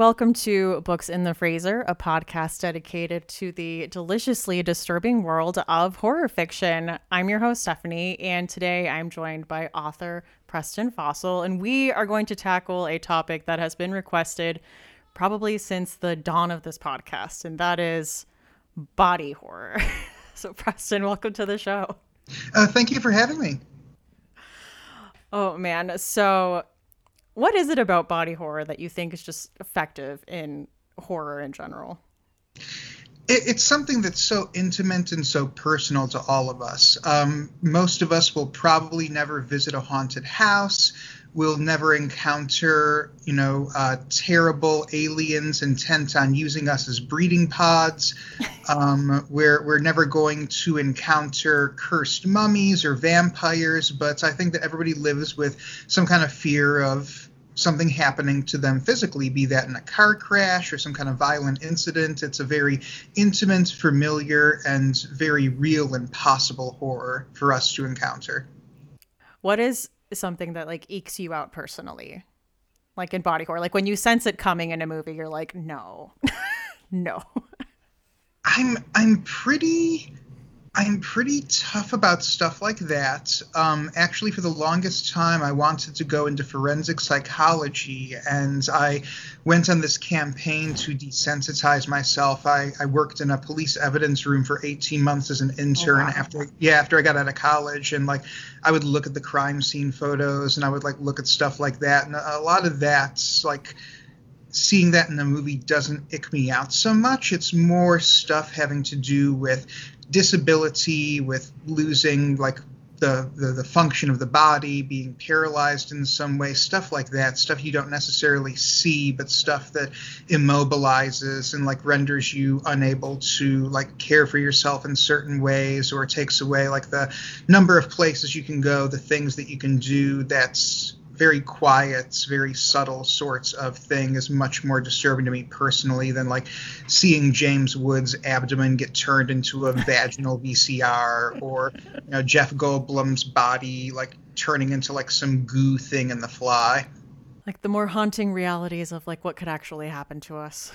Welcome to Books in the Freezer, a podcast dedicated to the deliciously disturbing world of horror fiction. I'm your host, Stephanie, and today I'm joined by author Preston Fassel, and we are going to tackle a topic that has been requested probably since the dawn of this podcast, and that is body horror. So Preston, welcome to the show. Thank you for having me. Oh, man. So what is it about body horror that you think is just effective in horror in general? It's something that's so intimate and so personal to all of us. Most of us will probably never visit a haunted house. We'll never encounter, terrible aliens intent on using us as breeding pods. We're never going to encounter cursed mummies or vampires, but I think that everybody lives with some kind of fear of something happening to them physically, be that in a car crash or some kind of violent incident. It's a very intimate, familiar, and very real and possible horror for us to encounter. What is something that ekes you out personally, like in body horror, like when you sense it coming in a movie, you're like, no, no. I'm pretty tough about stuff like that. Actually, for the longest time, I wanted to go into forensic psychology, and I went on this campaign to desensitize myself. I worked in a police evidence room for 18 months as an intern. Oh, wow. after I got out of college, and I would look at the crime scene photos, and I would look at stuff like that, and a lot of that's seeing that in a movie doesn't ick me out so much. It's more stuff having to do with disability, with losing the function of the body, being paralyzed in some way, stuff like that, stuff you don't necessarily see, but stuff that immobilizes and renders you unable to care for yourself in certain ways, or takes away the number of places you can go, the things that you can do. That's very quiet, very subtle sorts of thing is much more disturbing to me personally than seeing James Woods' abdomen get turned into a vaginal VCR, or Jeff Goldblum's body turning into some goo thing in The Fly. The more haunting realities of what could actually happen to us.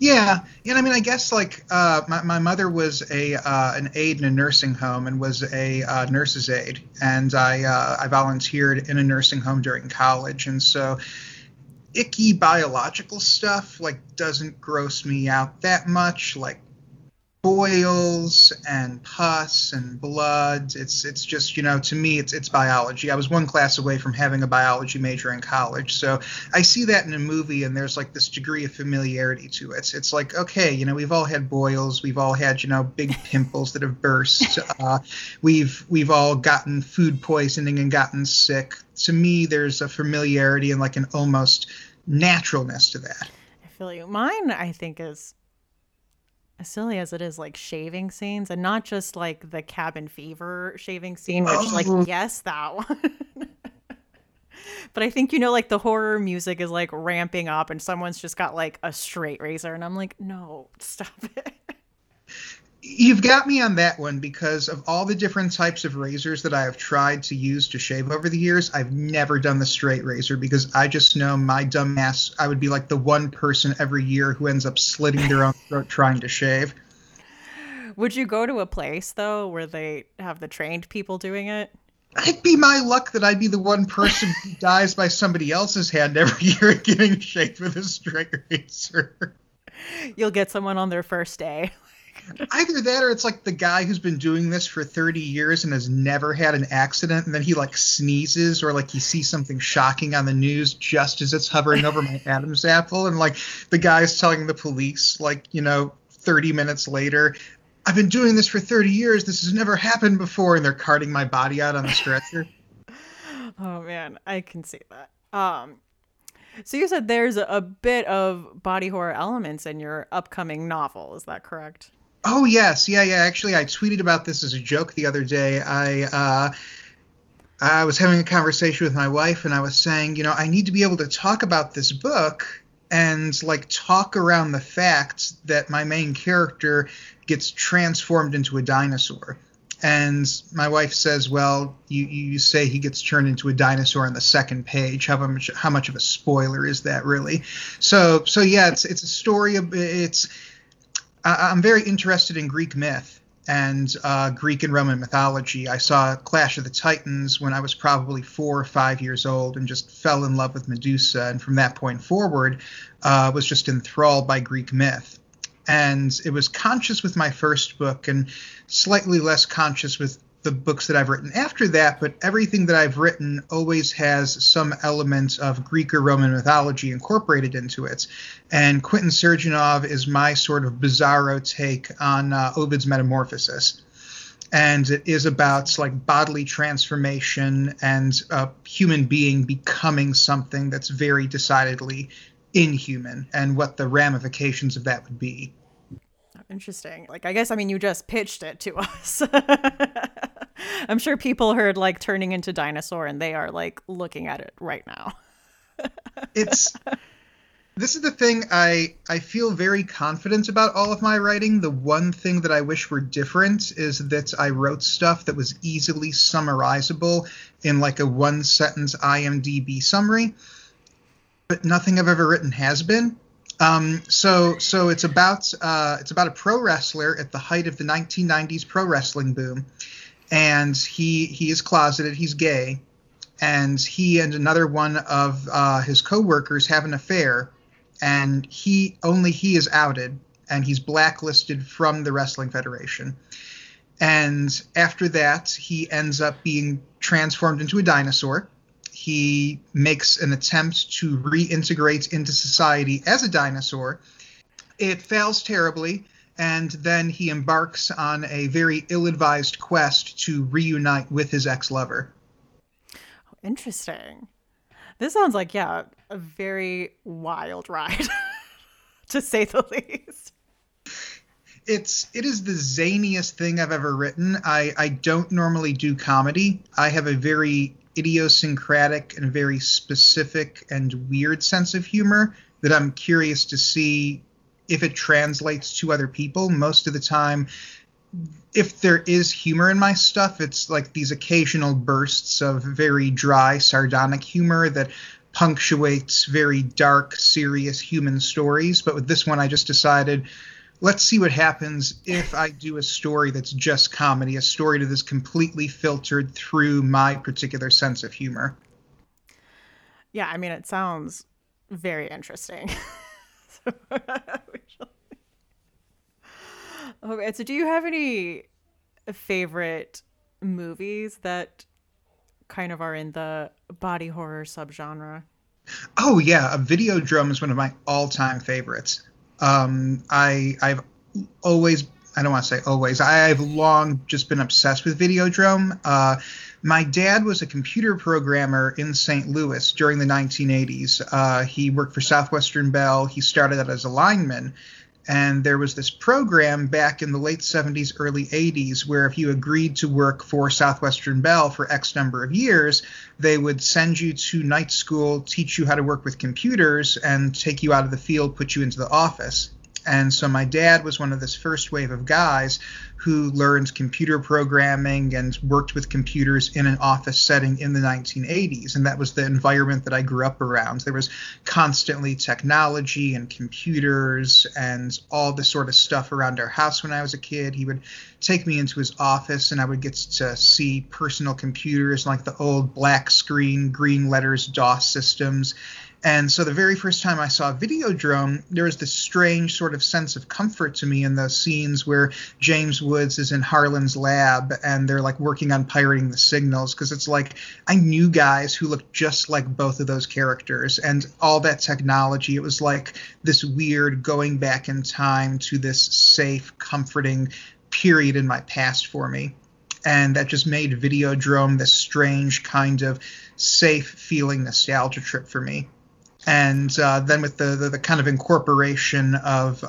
Yeah. And I mean, I guess my mother was an aide in a nursing home and was a nurse's aide. And I volunteered in a nursing home during college. And so icky biological stuff doesn't gross me out that much. Boils and pus and blood. It's just, to me, it's biology. I was one class away from having a biology major in college. So I see that in a movie, and there's this degree of familiarity to it. It's okay, we've all had boils. We've all had, big pimples that have burst. We've all gotten food poisoning and gotten sick. To me, there's a familiarity and an almost naturalness to that. I feel you. Mine, I think, is, as silly as it is, shaving scenes, and not just the cabin fever shaving scene, which yes, that one. But I think, the horror music is ramping up and someone's just got a straight razor, and I'm no, stop it. You've got me on that one, because of all the different types of razors that I have tried to use to shave over the years, I've never done the straight razor, because I just know my dumb ass, I would be the one person every year who ends up slitting their own throat trying to shave. Would you go to a place, though, where they have the trained people doing it? It'd be my luck that I'd be the one person who dies by somebody else's hand every year getting shaved with a straight razor. You'll get someone on their first day. Either that, or it's the guy who's been doing this for 30 years and has never had an accident, and then he sneezes, or he sees something shocking on the news just as it's hovering over my Adam's apple, and the guy's telling the police 30 minutes later, I've been doing this for 30 years, this has never happened before, and they're carting my body out on the stretcher. Oh man, I can see that. So you said there's a bit of body horror elements in your upcoming novel, is that correct? Oh, yes. Yeah. Actually, I tweeted about this as a joke the other day. I was having a conversation with my wife, and I was saying, I need to be able to talk about this book and talk around the fact that my main character gets transformed into a dinosaur. And my wife says, well, you say he gets turned into a dinosaur on the second page. How much of a spoiler is that really? So yeah, it's a story. I'm very interested in Greek myth and Greek and Roman mythology. I saw Clash of the Titans when I was probably 4 or 5 years old and just fell in love with Medusa. And from that point forward, was just enthralled by Greek myth. And it was conscious with my first book and slightly less conscious with the books that I've written after that. But everything that I've written always has some element of Greek or Roman mythology incorporated into it. And Quentin Sergenov is my sort of bizarro take on Ovid's Metamorphosis. And it is about like bodily transformation and a human being becoming something that's very decidedly inhuman and what the ramifications of that would be. Interesting. You just pitched it to us. I'm sure people heard like turning into dinosaur and they are like looking at it right now. This is the thing I feel very confident about all of my writing. The one thing that I wish were different is that I wrote stuff that was easily summarizable in like a one sentence IMDb summary, but nothing I've ever written has been. So it's about a pro wrestler at the height of the 1990s pro wrestling boom, and he is closeted, he's gay, and he and another one of his coworkers have an affair, and he is outed, and he's blacklisted from the wrestling federation. And after that, he ends up being transformed into a dinosaur. He makes an attempt to reintegrate into society as a dinosaur. It fails terribly, and then he embarks on a very ill-advised quest to reunite with his ex-lover. Oh, interesting. This sounds like, yeah, a very wild ride, to say the least. It is the zaniest thing I've ever written. I don't normally do comedy. I have a very idiosyncratic and very specific and weird sense of humor that I'm curious to see if it translates to other people. Most of the time, if there is humor in my stuff, it's like these occasional bursts of very dry, sardonic humor that punctuates very dark, serious human stories. But with this one, I just decided, let's see what happens if I do a story that's just comedy, a story that is completely filtered through my particular sense of humor. Yeah, I mean, it sounds very interesting. Okay, so do you have any favorite movies that kind of are in the body horror subgenre? Oh, yeah. Videodrome is one of my all-time favorites. I've long just been obsessed with Videodrome. My dad was a computer programmer in St. Louis during the 1980s. He worked for Southwestern Bell. He started out as a lineman. And there was this program back in the late 70s, early 80s, where if you agreed to work for Southwestern Bell for X number of years, they would send you to night school, teach you how to work with computers, and take you out of the field, put you into the office. And so my dad was one of this first wave of guys who learned computer programming and worked with computers in an office setting in the 1980s. And that was the environment that I grew up around. There was constantly technology and computers and all this sort of stuff around our house when I was a kid. He would take me into his office and I would get to see personal computers like the old black screen, green letters, DOS systems. And so the very first time I saw Videodrome, there was this strange sort of sense of comfort to me in those scenes where James Woods is in Harlan's lab and they're like working on pirating the signals, because it's like I knew guys who looked just like both of those characters and all that technology. It was like this weird going back in time to this safe, comforting period in my past for me. And that just made Videodrome this strange kind of safe feeling nostalgia trip for me. And then with the kind of incorporation of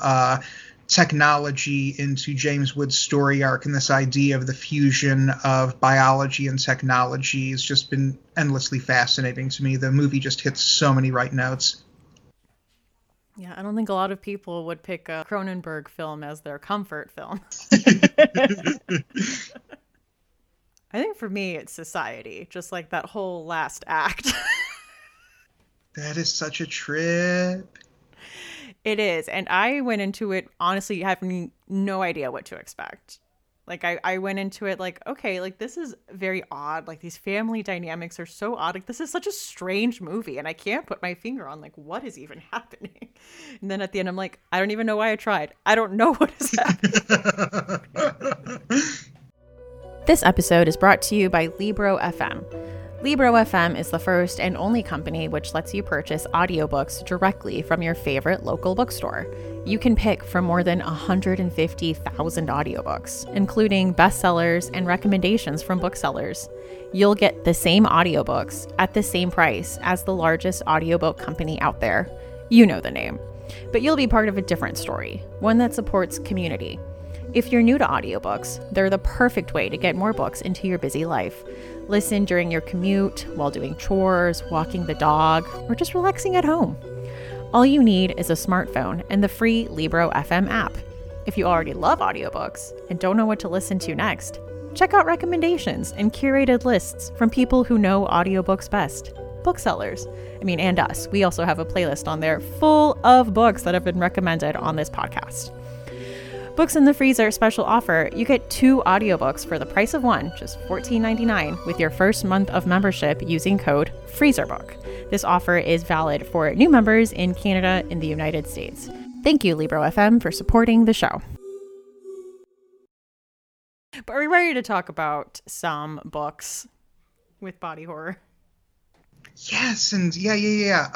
technology into James Wood's story arc and this idea of the fusion of biology and technology has just been endlessly fascinating to me. The movie just hits so many right notes. Yeah, I don't think a lot of people would pick a Cronenberg film as their comfort film. I think for me, it's Society, just like that whole last act. That is such a trip. It is. And I went into it, honestly, having no idea what to expect. Like, I went into it like, okay, like, this is very odd. Like, these family dynamics are so odd. Like, this is such a strange movie, and I can't put my finger on, like, what is even happening? And then at the end, I'm like, I don't even know why I tried. I don't know what is happening. This episode is brought to you by Libro FM. Libro FM is the first and only company which lets you purchase audiobooks directly from your favorite local bookstore. You can pick from more than 150,000 audiobooks, including bestsellers and recommendations from booksellers. You'll get the same audiobooks at the same price as the largest audiobook company out there. You know the name. But you'll be part of a different story, one that supports community. If you're new to audiobooks, they're the perfect way to get more books into your busy life. Listen during your commute, while doing chores, walking the dog, or just relaxing at home. All you need is a smartphone and the free Libro FM app. If you already love audiobooks and don't know what to listen to next, check out recommendations and curated lists from people who know audiobooks best. Booksellers. I mean, and us. We also have a playlist on there full of books that have been recommended on this podcast. Books in the Freezer special offer. You get 2 audiobooks for the price of one, just $14.99, with your first month of membership using code FREEZERBOOK. This offer is valid for new members in Canada and the United States. Thank you, Libro FM, for supporting the show. But are we ready to talk about some books with body horror? Yes, and yeah.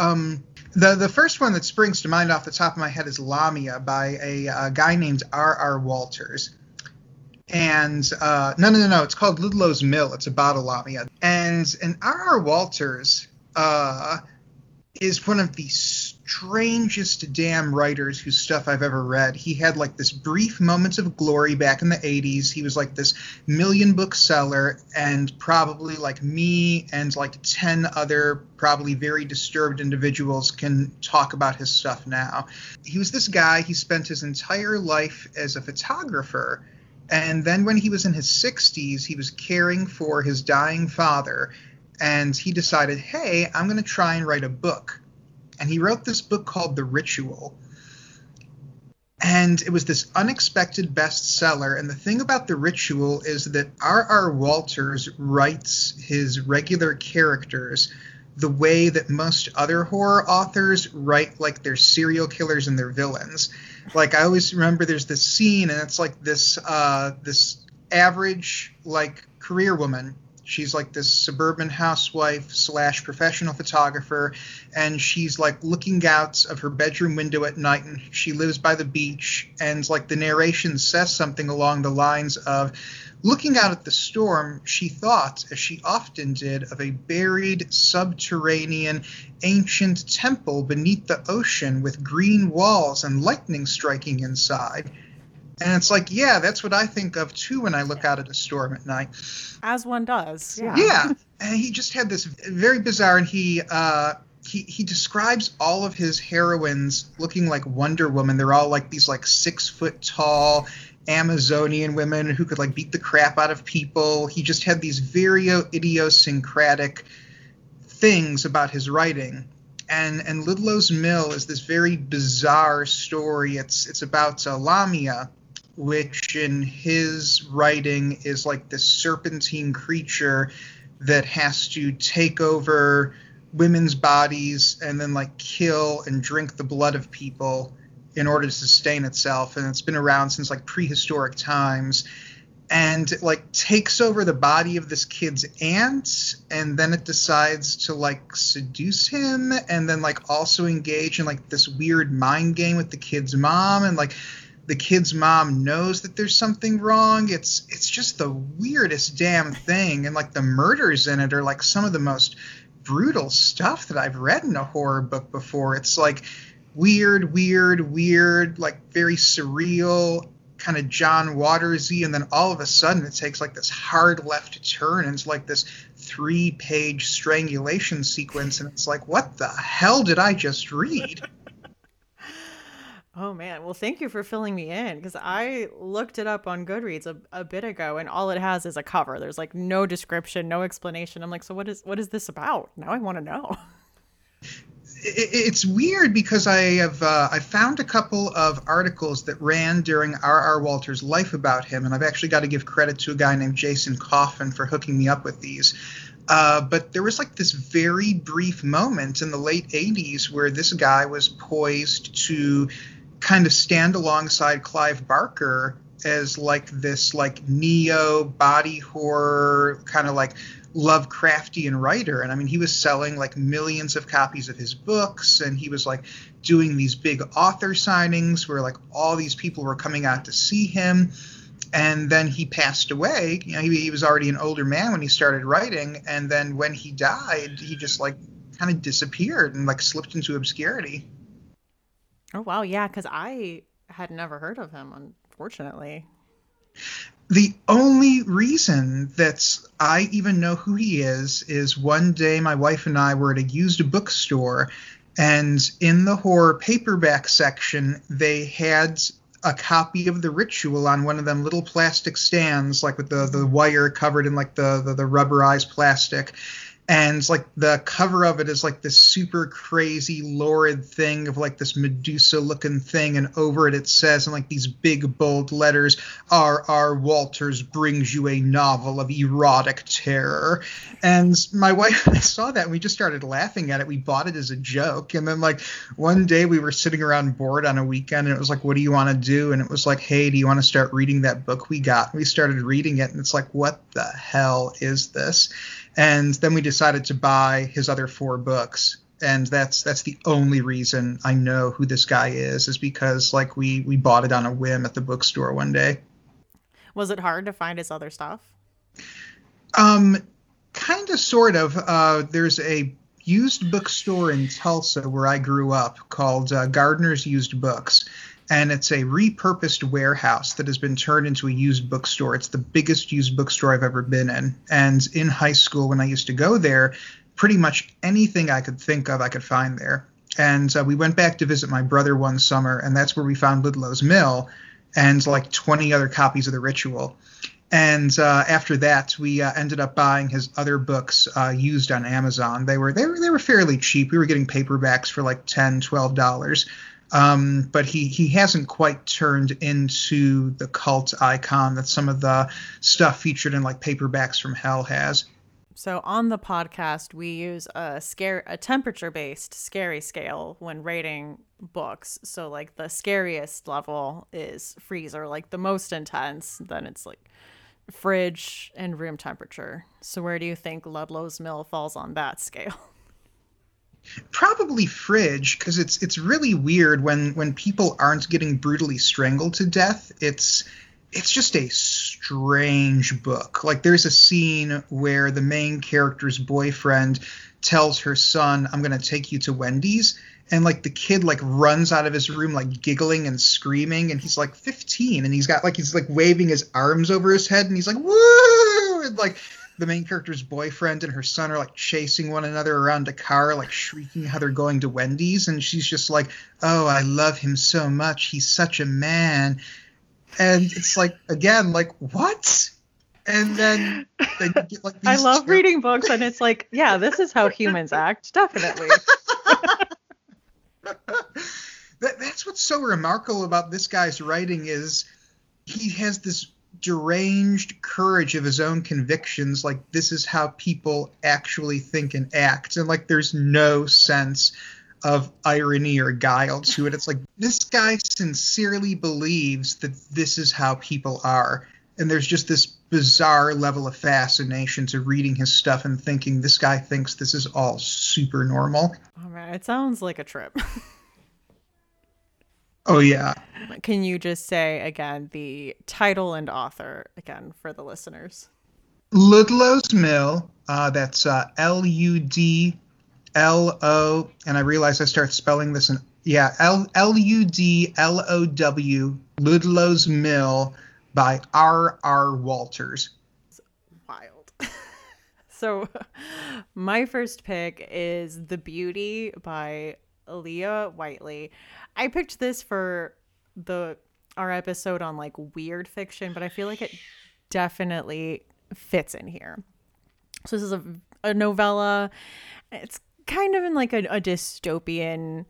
The first one that springs to mind off the top of my head is Lamia by a guy named R.R. Walters. And no, it's called Ludlow's Mill. It's about a Lamia. And R.R. Walters is one of the strangest damn writers whose stuff I've ever read. He had like this brief moment of glory back in the 80s. He was like this million book seller, and probably like me and like 10 other probably very disturbed individuals can talk about his stuff now. He was this guy. He spent his entire life as a photographer, and then when he was in his 60s, he was caring for his dying father, and he decided, hey, I'm going to try and write a book. And he wrote this book called The Ritual. And it was this unexpected bestseller. And the thing about The Ritual is that R.R. Walters writes his regular characters the way that most other horror authors write, like, their serial killers and their villains. Like, I always remember there's this scene, and it's like this this average, like, career woman. She's like this suburban housewife / professional photographer, and she's like looking out of her bedroom window at night, and she lives by the beach, and like the narration says something along the lines of, looking out at the storm, she thought, as she often did, of a buried subterranean ancient temple beneath the ocean with green walls and lightning striking inside. And it's like, yeah, that's what I think of, too, when I look out at a storm at night. As one does. Yeah. And he just had this very bizarre, and he describes all of his heroines looking like Wonder Woman. They're all like these like 6-foot tall Amazonian women who could like beat the crap out of people. He just had these very idiosyncratic things about his writing. And Ludlow's Mill is this very bizarre story. It's about Lamia, which in his writing is like this serpentine creature that has to take over women's bodies and then like kill and drink the blood of people in order to sustain itself. And it's been around since like prehistoric times. And it like takes over the body of this kid's aunt, and then it decides to like seduce him, and then like also engage in like this weird mind game with the kid's mom, and like the kid's mom knows that there's something wrong. It's just the weirdest damn thing, and like the murders in it are like some of the most brutal stuff that I've read in a horror book before. It's like weird, like very surreal, kind of John Waters-y, and then all of a sudden it takes like this hard left turn, and it's like this 3-page strangulation sequence, and it's like, what the hell did I just read? Oh, man. Well, thank you for filling me in, because I looked it up on Goodreads a bit ago, and all it has is a cover. There's like no description, no explanation. I'm like, so what is this about? Now I want to know. It's weird because I found a couple of articles that ran during R.R. Walters' life about him, and I've actually got to give credit to a guy named Jason Coffin for hooking me up with these. But there was like this very brief moment in the late 80s where this guy was poised to kind of stand alongside Clive Barker as like this like neo body horror kind of like Lovecraftian writer. And I mean, he was selling like millions of copies of his books, and he was like doing these big author signings where like all these people were coming out to see him. And then he passed away. You know, he was already an older man when he started writing. And then when he died, he just like kind of disappeared and like slipped into obscurity. Oh, wow. Yeah, because I had never heard of him, unfortunately. The only reason that I even know who he is one day my wife and I were at a used bookstore, and in the horror paperback section, they had a copy of The Ritual on one of them little plastic stands, like with the wire covered in like the rubberized plastic. And like the cover of it is like this super crazy lurid thing of like this Medusa looking thing. And over it, it says in like these big bold letters, R.R. Walters brings you a novel of erotic terror. And my wife and I saw that, and we just started laughing at it. We bought it as a joke. And then like one day we were sitting around bored on a weekend, and it was like, what do you want to do? And it was like, hey, do you want to start reading that book we got? And we started reading it, and it's like, what the hell is this? And then we decided to buy his other 4 books. And that's the only reason I know who this guy is because like we bought it on a whim at the bookstore one day. Was it hard to find his other stuff? Kind of, sort of. There's a used bookstore in Tulsa where I grew up called Gardner's Used Books. And it's a repurposed warehouse that has been turned into a used bookstore. It's the biggest used bookstore I've ever been in. And in high school, when I used to go there, pretty much anything I could think of, I could find there. And we went back to visit my brother one summer, and that's where we found Ludlow's Mill and like 20 other copies of The Ritual. And after that, we ended up buying his other books used on Amazon. They were fairly cheap. We were getting paperbacks for like $10, $12. But he hasn't quite turned into the cult icon that some of the stuff featured in like paperbacks from hell has. So on the podcast, we use a temperature-based scary scale when rating books. So like the scariest level is freezer, like the most intense. Then it's like fridge and room temperature. So where do you think Ludlow's Mill falls on that scale? Probably fridge, because it's really weird when people aren't getting brutally strangled to death. It's just a strange book. Like there's a scene where the main character's boyfriend tells her son, I'm going to take you to Wendy's. And like the kid like runs out of his room like giggling and screaming. And he's like 15 and he's like waving his arms over his head and he's like, woo! And like the main character's boyfriend and her son are like chasing one another around a car, like shrieking how they're going to Wendy's. And she's just like, oh, I love him so much. He's such a man. And it's like, again, like, what? And then they get like these I love reading books. And it's like, yeah, this is how humans act. Definitely. That's what's so remarkable about this guy's writing is he has this deranged courage of his own convictions, like this is how people actually think and act, and like there's no sense of irony or guile to it. It's like this guy sincerely believes that this is how people are, and there's just this bizarre level of fascination to reading his stuff and thinking this guy thinks this is all super normal. All right, it sounds like a trip. Oh, yeah. Can you just say, again, the title and author, again, for the listeners? Ludlow's Mill. That's L-U-D-L-O. And I realize I start spelling this. L-U-D-L-O-W, Ludlow's Mill by R.R. Walters. It's wild. So my first pick is The Beauty by Aaliyah Whiteley. I picked this for our episode on like weird fiction, but I feel like it definitely fits in here. So this is a novella. It's kind of in like a dystopian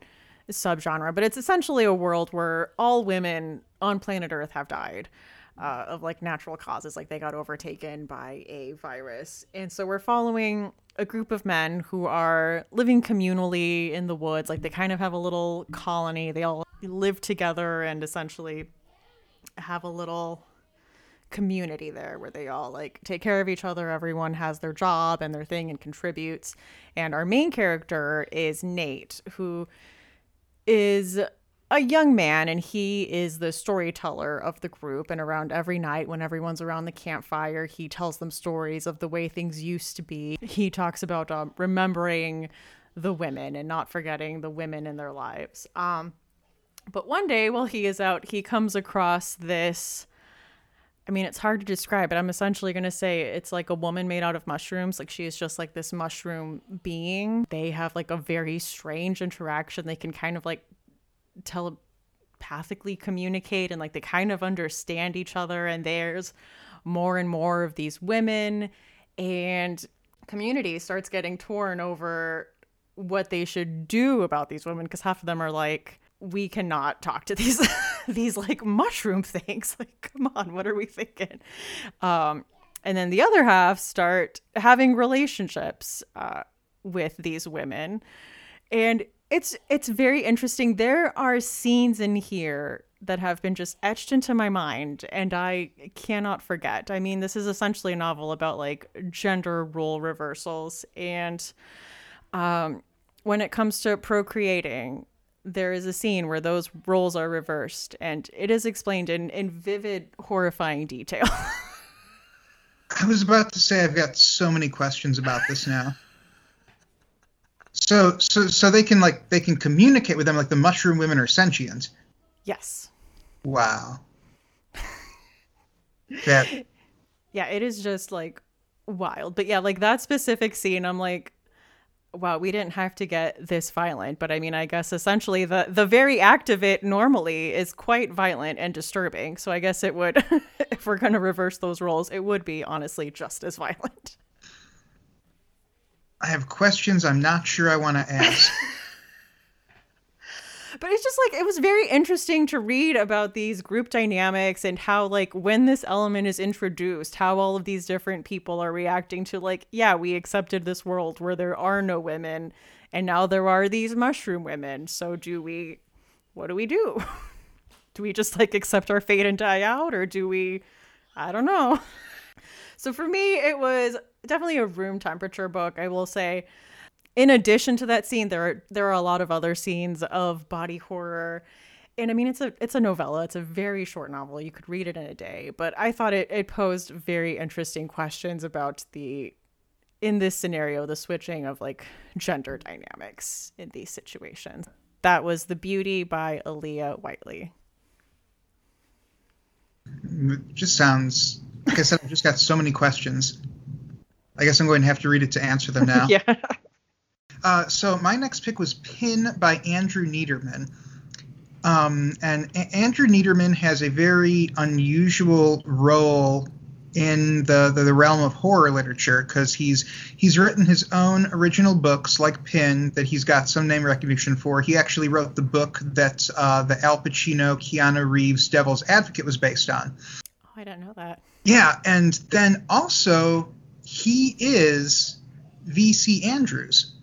subgenre, but it's essentially a world where all women on planet Earth have died of like natural causes, like they got overtaken by a virus. And so we're following a group of men who are living communally in the woods. Like they kind of have a little colony. They all live together and essentially have a little community there where they all like take care of each other. Everyone has their job and their thing and contributes. And our main character is Nate, who is a young man, and he is the storyteller of the group. And around every night when everyone's around the campfire, he tells them stories of the way things used to be. He talks about remembering the women and not forgetting the women in their lives. But one day while he is out, he comes across this, I mean, it's hard to describe, but I'm essentially going to say it's like a woman made out of mushrooms. Like she is just like this mushroom being. They have like a very strange interaction. They can kind of like telepathically communicate, and like they kind of understand each other. And there's more and more of these women, and community starts getting torn over what they should do about these women, because half of them are like, we cannot talk to these these like mushroom things, like come on, what are we thinking? And then the other half start having relationships with these women, and it's very interesting. There are scenes in here that have been just etched into my mind and I cannot forget. I mean, this is essentially a novel about like gender role reversals, and when it comes to procreating, there is a scene where those roles are reversed, and it is explained in vivid, horrifying detail. I was about to say, I've got so many questions about this now. So they can communicate with them, like the mushroom women are sentient. Yes. Wow. That... Yeah, it is just like wild. But yeah, like that specific scene, I'm like, wow, we didn't have to get this violent. But I mean, I guess essentially the very act of it normally is quite violent and disturbing. So I guess it would, if we're going to reverse those roles, it would be honestly just as violent. I have questions I'm not sure I want to ask. But it's just like, it was very interesting to read about these group dynamics and how like when this element is introduced, how all of these different people are reacting to like, yeah, we accepted this world where there are no women, and now there are these mushroom women. So what do we do? Do we just like accept our fate and die out? Or do we, I don't know. So for me, it was definitely a room temperature book, I will say. In addition to that scene, there are a lot of other scenes of body horror. And I mean, it's a novella. It's a very short novel. You could read it in a day. But I thought it posed very interesting questions about in this scenario, the switching of like gender dynamics in these situations. That was The Beauty by Aaliyah Whiteley. It just sounds, like I said, I've just got so many questions. I guess I'm going to have to read it to answer them now. Yeah. So my next pick was Pin by Andrew Niederman. And Andrew Niederman has a very unusual role in the realm of horror literature, because he's written his own original books like Pin that he's got some name recognition for. He actually wrote the book that the Al Pacino, Keanu Reeves Devil's Advocate was based on. Oh, I didn't know that. Yeah, and then also he is V.C. Andrews.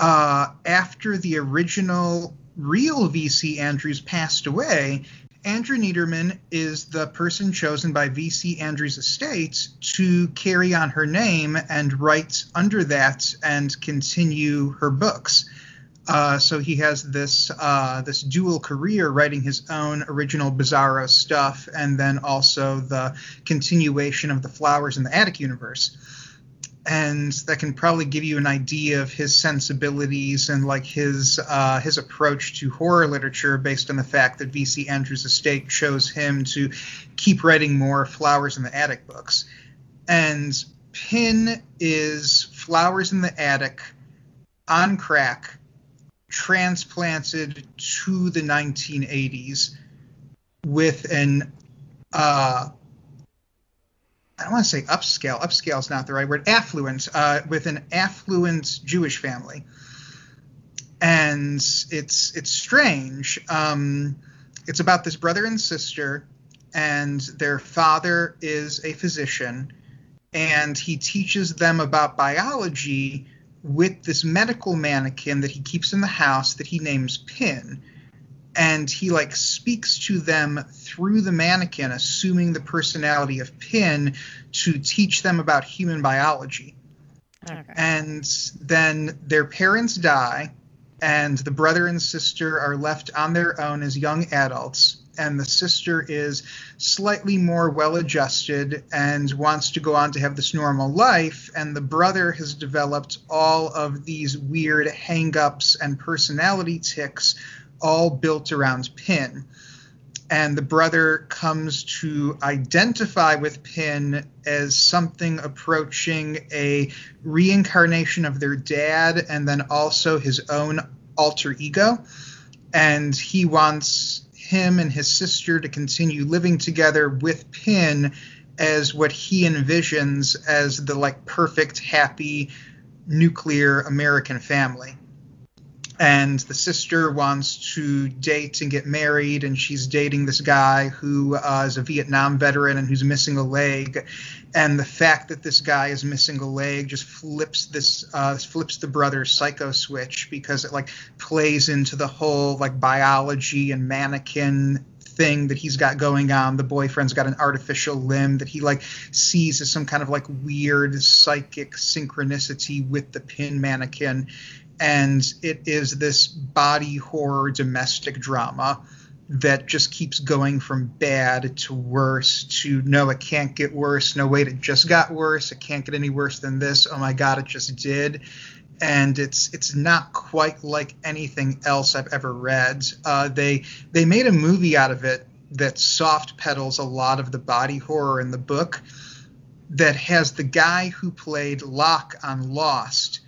After the original real V.C. Andrews passed away, Andrew Niederman is the person chosen by V.C. Andrews' estate to carry on her name and write under that and continue her books. So he has this dual career, writing his own original bizarro stuff and then also the continuation of the Flowers in the Attic universe. And that can probably give you an idea of his sensibilities and like his approach to horror literature, based on the fact that V.C. Andrews' estate chose him to keep writing more Flowers in the Attic books. And Pin is Flowers in the Attic on crack transplanted to the 1980s with an I don't want to say upscale. Upscale is not the right word. Affluent, with an affluent Jewish family, and it's strange. It's about this brother and sister, and their father is a physician, and he teaches them about biology with this medical mannequin that he keeps in the house that he names Pin. And he like speaks to them through the mannequin, assuming the personality of Pin, to teach them about human biology. Okay. And then their parents die, and the brother and sister are left on their own as young adults. And the sister is slightly more well-adjusted and wants to go on to have this normal life. And the brother has developed all of these weird hang-ups and personality tics, all built around Pin. And the brother comes to identify with Pin as something approaching a reincarnation of their dad and then also his own alter ego. And he wants him and his sister to continue living together with Pin as what he envisions as the like perfect, happy, nuclear American family. And the sister wants to date and get married, and she's dating this guy who is a Vietnam veteran and who's missing a leg. And the fact that this guy is missing a leg just flips the brother's psycho switch, because it like plays into the whole like biology and mannequin thing that he's got going on. The boyfriend's got an artificial limb that he like sees as some kind of like weird psychic synchronicity with the Pin mannequin. And it is this body horror domestic drama that just keeps going from bad to worse to, no, it can't get worse. No, wait, it just got worse. It can't get any worse than this. Oh, my God, it just did. And it's not quite like anything else I've ever read. They made a movie out of it that soft pedals a lot of the body horror in the book, that has the guy who played Locke on Lost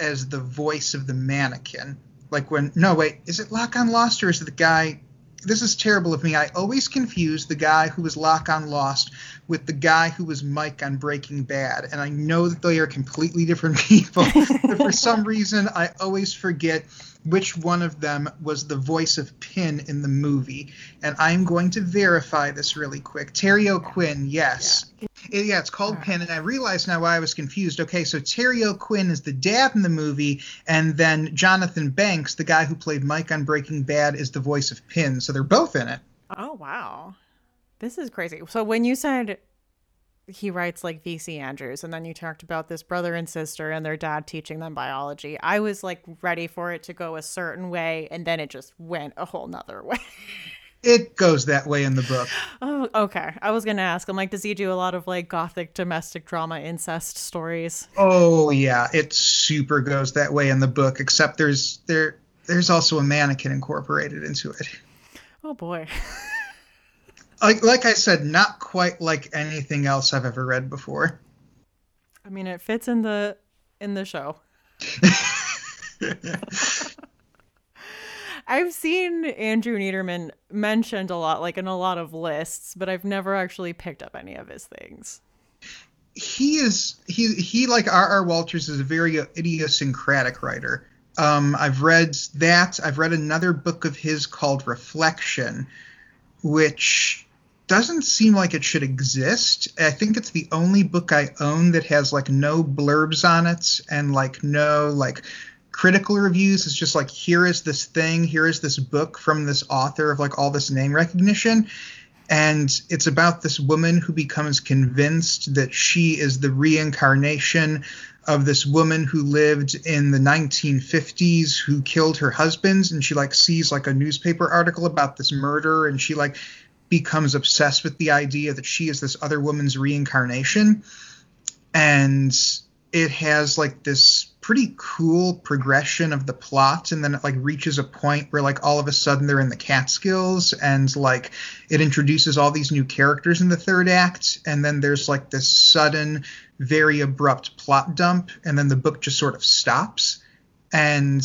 as the voice of the mannequin. Like when, no, wait, is it Locke on Lost, or is it the guy? This is terrible of me. I always confuse the guy who was Locke on Lost with the guy who was Mike on Breaking Bad. And I know that they are completely different people, but for some reason, I always forget which one of them was the voice of Pin in the movie. And I'm going to verify this really quick. Terry O'Quinn, yes. Yeah. Yeah, it's called Pin, and I realize now why I was confused. Okay, so Terry O'Quinn is the dad in the movie, and then Jonathan Banks, the guy who played Mike on Breaking Bad, is the voice of Pin. So they're both in it. Oh, wow. This is crazy. So when you said he writes like V.C. Andrews, and then you talked about this brother and sister and their dad teaching them biology, I was like ready for it to go a certain way, and then it just went a whole nother way. It goes that way in the book. Oh, okay. I was going to ask, I'm like, does he do a lot of like gothic domestic drama incest stories? Oh, yeah. It super goes that way in the book, except there's also a mannequin incorporated into it. Oh, boy. like I said, not quite like anything else I've ever read before. I mean, it fits in the show. I've seen Andrew Niederman mentioned a lot, like in a lot of lists, but I've never actually picked up any of his things. He like R.R. Walters is a very idiosyncratic writer. I've read that. I've read another book of his called Reflection, which doesn't seem like it should exist. I think it's the only book I own that has like no blurbs on it and like no like critical reviews. Is just like, here is this thing, here is this book from this author of like all this name recognition, and it's about this woman who becomes convinced that she is the reincarnation of this woman who lived in the 1950s who killed her husband, and she like sees like a newspaper article about this murder, and she like becomes obsessed with the idea that she is this other woman's reincarnation. And it has like this pretty cool progression of the plot, and then it like reaches a point where like all of a sudden they're in the Catskills, and like it introduces all these new characters in the third act, and then there's like this sudden, very abrupt plot dump, and then the book just sort of stops. And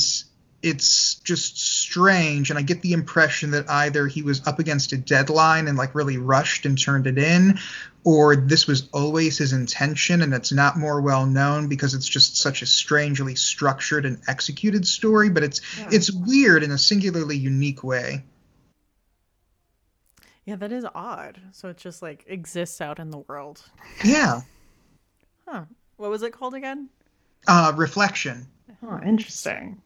it's just strange, and I get the impression that either he was up against a deadline and like really rushed and turned it in, or this was always his intention and it's not more well known because it's just such a strangely structured and executed story. But it's weird in a singularly unique way. Yeah, that is odd. So it just like exists out in the world. Yeah. Huh. What was it called again? Reflection. Oh, interesting.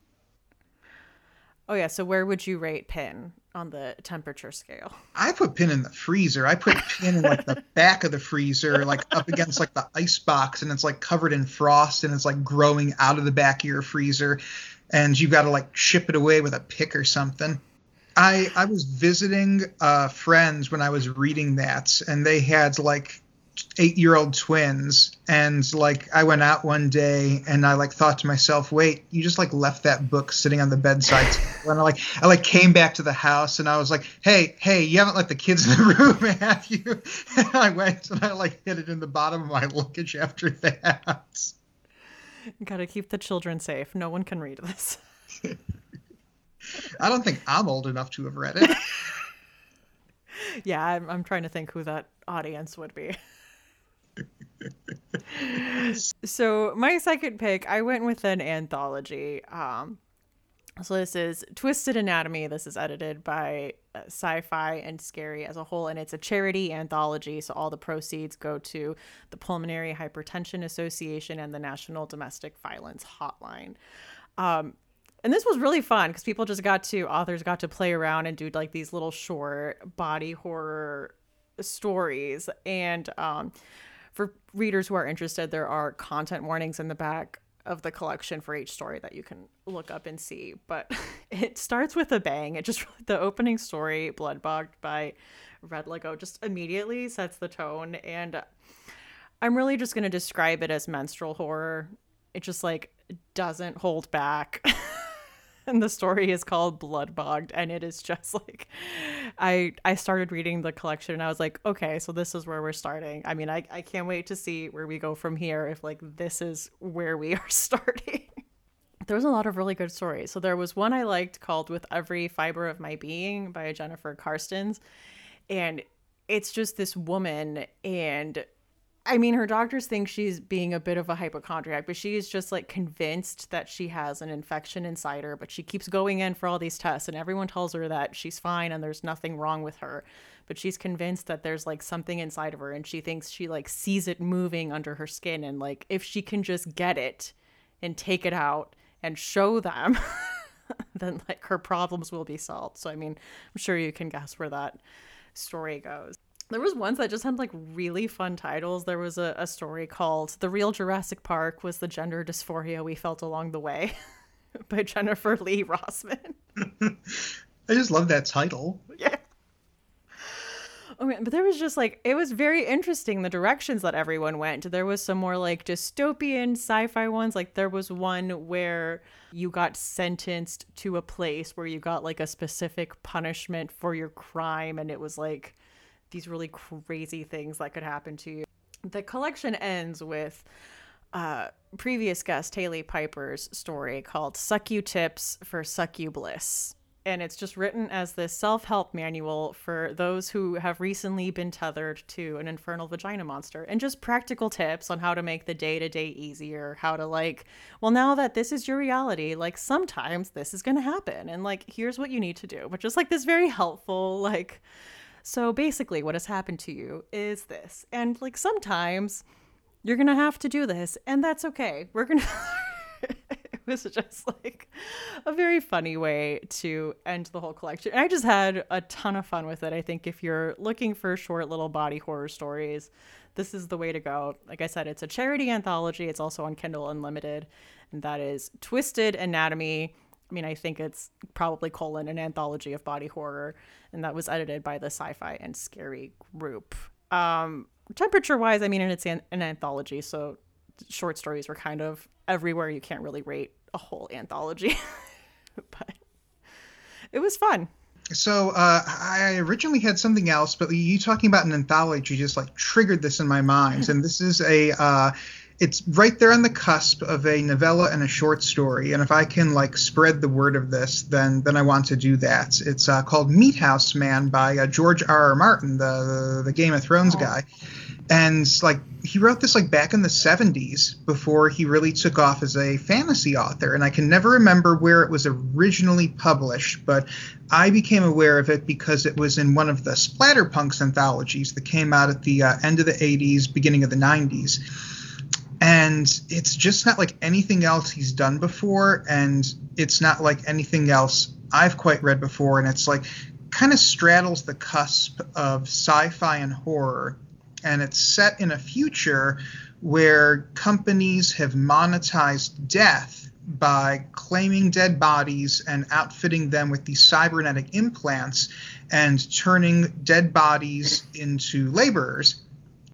Oh, yeah. So where would you rate Pin on the temperature scale? I put Pin in the freezer. I put Pin in like the back of the freezer, like up against like the ice box, and it's like covered in frost and it's like growing out of the back of your freezer, and you've got to like chip it away with a pick or something. I was visiting friends when I was reading that, and they had like 8-year-old twins, and like I went out one day and I like thought to myself, wait, you just like left that book sitting on the bedside table. And I came back to the house and I was like, hey, you haven't let the kids in the room, have you? And I went and I like hid it in the bottom of my luggage after that. You gotta keep the children safe. No one can read this. I don't think I'm old enough to have read it. Yeah, I'm trying to think who that audience would be. So my second pick, I went with an anthology. So this is Twisted Anatomy. This is edited by Sci-Fi and Scary as a whole, and it's a charity anthology. So all the proceeds go to the Pulmonary Hypertension Association and the National Domestic Violence Hotline. And this was really fun because authors got to play around and do like these little short body horror stories. And for readers who are interested, there are content warnings in the back of the collection for each story that you can look up and see. But it starts with a bang. The opening story, Bloodbogged by Red Lego, just immediately sets the tone. And I'm really just going to describe it as menstrual horror. It just like doesn't hold back. And the story is called Bloodbogged, and it is just like, I started reading the collection and I was like, okay, so this is where we're starting. I mean, I can't wait to see where we go from here, if like this is where we are starting. There was a lot of really good stories. So there was one I liked called With Every Fiber of My Being by Jennifer Carstens. And it's just this woman, and I mean, her doctors think she's being a bit of a hypochondriac, but she is just like convinced that she has an infection inside her, but she keeps going in for all these tests and everyone tells her that she's fine and there's nothing wrong with her, but she's convinced that there's like something inside of her, and she thinks she like sees it moving under her skin, and like if she can just get it and take it out and show them, then like her problems will be solved. So I mean, I'm sure you can guess where that story goes. There was ones that just had like really fun titles. There was a story called The Real Jurassic Park Was the Gender Dysphoria We Felt Along the Way by Jennifer Lee Rossman. I just love that title. Yeah. Oh man, but there was just like, it was very interesting the directions that everyone went. There was some more like dystopian sci-fi ones. Like there was one where you got sentenced to a place where you got like a specific punishment for your crime, and it was like these really crazy things that could happen to you. The collection ends with previous guest Haley Piper's story called Suck You Tips for Suck You Bliss. And it's just written as this self-help manual for those who have recently been tethered to an infernal vagina monster, and just practical tips on how to make the day-to-day easier, how to like, well, now that this is your reality, like sometimes this is going to happen, and like, here's what you need to do. But just like this very helpful, like, so basically what has happened to you is this, and like sometimes you're going to have to do this, and that's okay. We're going to, it was just like a very funny way to end the whole collection. And I just had a ton of fun with it. I think if you're looking for short little body horror stories, this is the way to go. Like I said, it's a charity anthology. It's also on Kindle Unlimited, and that is Twisted Anatomy. I mean, I think it's probably an anthology of body horror, and that was edited by the Sci-Fi and Scary group. Temperature wise, I mean, and it's an anthology, so short stories were kind of everywhere. You can't really rate a whole anthology, but it was fun. So I originally had something else, but you talking about an anthology just like triggered this in my mind. And this is a it's right there on the cusp of a novella and a short story. And if I can spread the word of this, then I want to do that. It's called Meat House Man by George R.R. Martin, the Game of Thrones guy. And he wrote this back in the 70s before he really took off as a fantasy author. And I can never remember where it was originally published, but I became aware of it because it was in one of the Splatterpunks anthologies that came out at the end of the 80s, beginning of the 90s. And it's just not like anything else he's done before, and it's not like anything else I've quite read before, and it's kind of straddles the cusp of sci-fi and horror, and it's set in a future where companies have monetized death by claiming dead bodies and outfitting them with these cybernetic implants and turning dead bodies into laborers.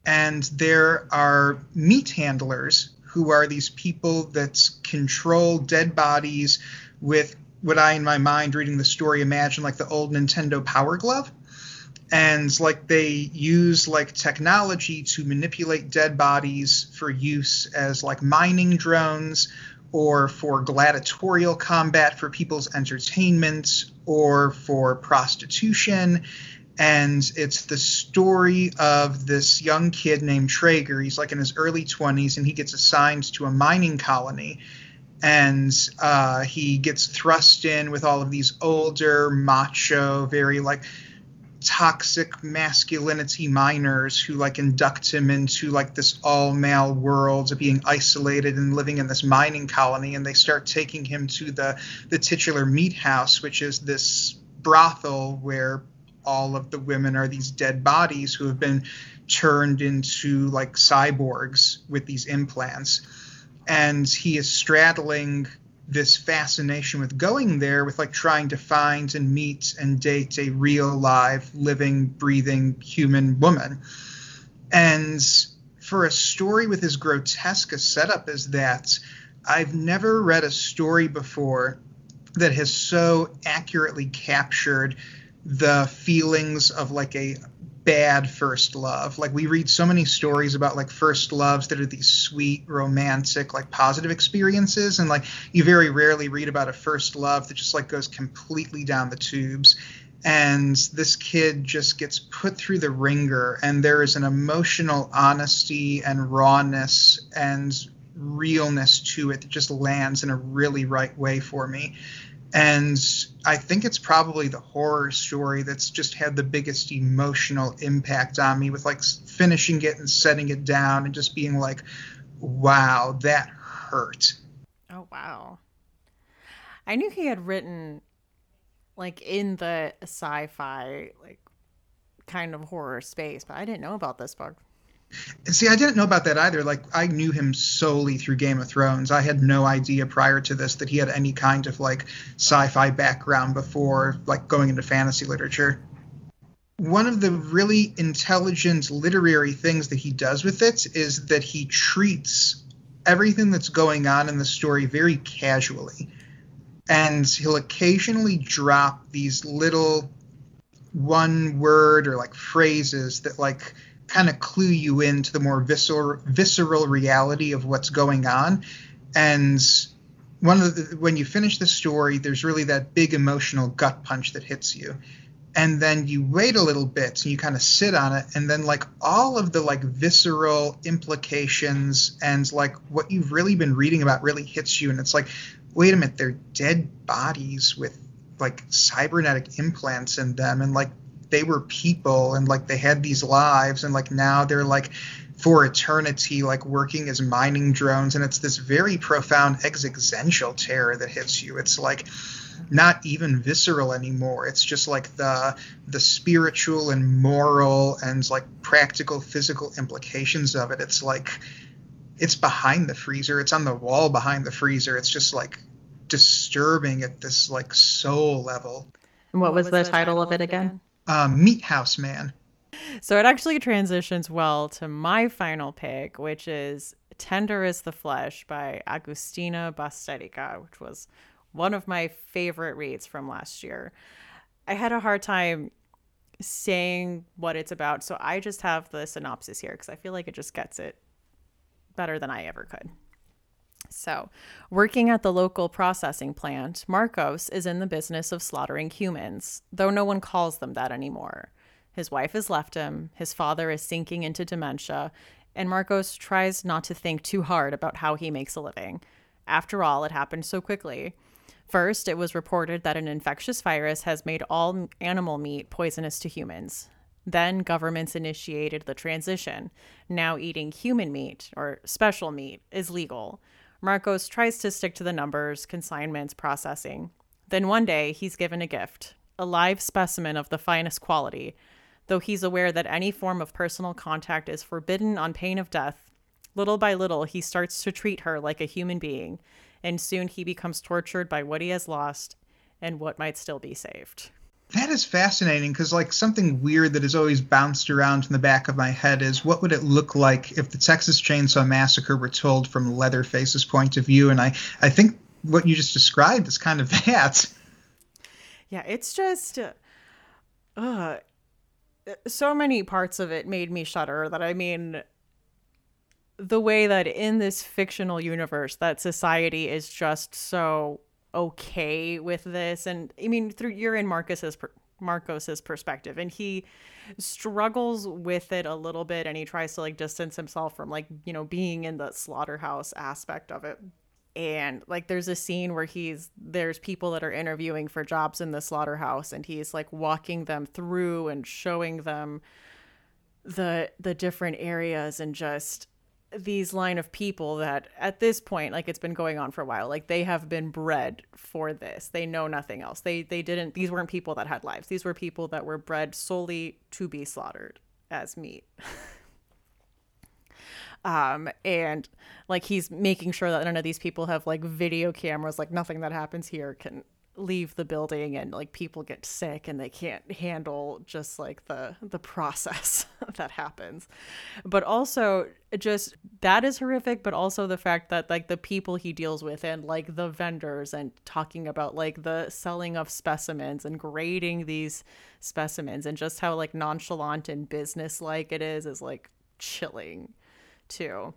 And there are meat handlers who are these people that control dead bodies with what I, in my mind, reading the story, imagine the old Nintendo Power Glove. And they use technology to manipulate dead bodies for use as mining drones, or for gladiatorial combat for people's entertainment, or for prostitution. And it's the story of this young kid named Traeger. He's in his early 20s, and he gets assigned to a mining colony. And he gets thrust in with all of these older, macho, very toxic masculinity miners who induct him into this all-male world of being isolated and living in this mining colony. And they start taking him to the titular meat house, which is this brothel where all of the women are these dead bodies who have been turned into cyborgs with these implants. And he is straddling this fascination with going there with trying to find and meet and date a real, live, living, breathing human woman. And for a story with as grotesque a setup as that, I've never read a story before that has so accurately captured the feelings of a bad first love. We read so many stories about first loves that are these sweet, romantic, positive experiences, and you very rarely read about a first love that just goes completely down the tubes. And this kid just gets put through the ringer, and there is an emotional honesty and rawness and realness to it that just lands in a really right way for me. And I think it's probably the horror story that's just had the biggest emotional impact on me, with finishing it and setting it down and just being wow, that hurt. Oh, wow. I knew he had written in the sci-fi kind of horror space, but I didn't know about this book. See, I didn't know about that either. I knew him solely through Game of Thrones. I had no idea prior to this that he had any kind of, sci-fi background before, going into fantasy literature. One of the really intelligent literary things that he does with it is that he treats everything that's going on in the story very casually. And he'll occasionally drop these little one-word or, phrases that, kind of clue you into the more visceral reality of what's going on. And when you finish the story, there's really that big emotional gut punch that hits you. And then you wait a little bit and you kind of sit on it. And then all of the visceral implications and what you've really been reading about really hits you. And it's wait a minute, they're dead bodies with cybernetic implants in them. And they were people, and they had these lives, and now they're for eternity working as mining drones. And it's this very profound existential terror that hits you. It's not even visceral anymore. It's just the spiritual and moral and practical physical implications of it. It's it's behind the freezer. It's on the wall behind the freezer. It's just disturbing at this soul level. And what was the title of it again? Meat House Man. So it actually transitions well to my final pick, which is Tender Is the Flesh by Agustina Basterica, which was one of my favorite reads from last year. I had a hard time saying what it's about, so I just have the synopsis here because I feel like it just gets it better than I ever could. So, working at the local processing plant, Marcos is in the business of slaughtering humans, though no one calls them that anymore. His wife has left him, his father is sinking into dementia, and Marcos tries not to think too hard about how he makes a living. After all, it happened so quickly. First, it was reported that an infectious virus has made all animal meat poisonous to humans. Then governments initiated the transition. Now eating human meat, or special meat, is legal. Marcos tries to stick to the numbers, consignments, processing. Then one day, he's given a gift, a live specimen of the finest quality. Though he's aware that any form of personal contact is forbidden on pain of death, little by little, he starts to treat her like a human being, and soon he becomes tortured by what he has lost and what might still be saved. That is fascinating, because like something weird that has always bounced around in the back of my head is, what would it look like if the Texas Chainsaw Massacre were told from Leatherface's point of view? And I think what you just described is kind of that. Yeah, it's just so many parts of it made me shudder that, I mean, the way that in this fictional universe that society is just so okay with this. And I mean, you're in Marcos's perspective, and he struggles with it a little bit, and he tries to like distance himself from like, you know, being in the slaughterhouse aspect of it. And like, there's a scene where there's people that are interviewing for jobs in the slaughterhouse, and he's like walking them through and showing them the different areas, and just these line of people that at this point, like, it's been going on for a while, like they have been bred for this, they know nothing else, these weren't people that had lives, these were people that were bred solely to be slaughtered as meat. And like, he's making sure that none of these people have like video cameras, like nothing that happens here can leave the building, and like people get sick and they can't handle just like the process that happens. But also, just that is horrific, but also the fact that like the people he deals with, and like the vendors, and talking about like the selling of specimens and grading these specimens, and just how like nonchalant and businesslike it is like chilling too.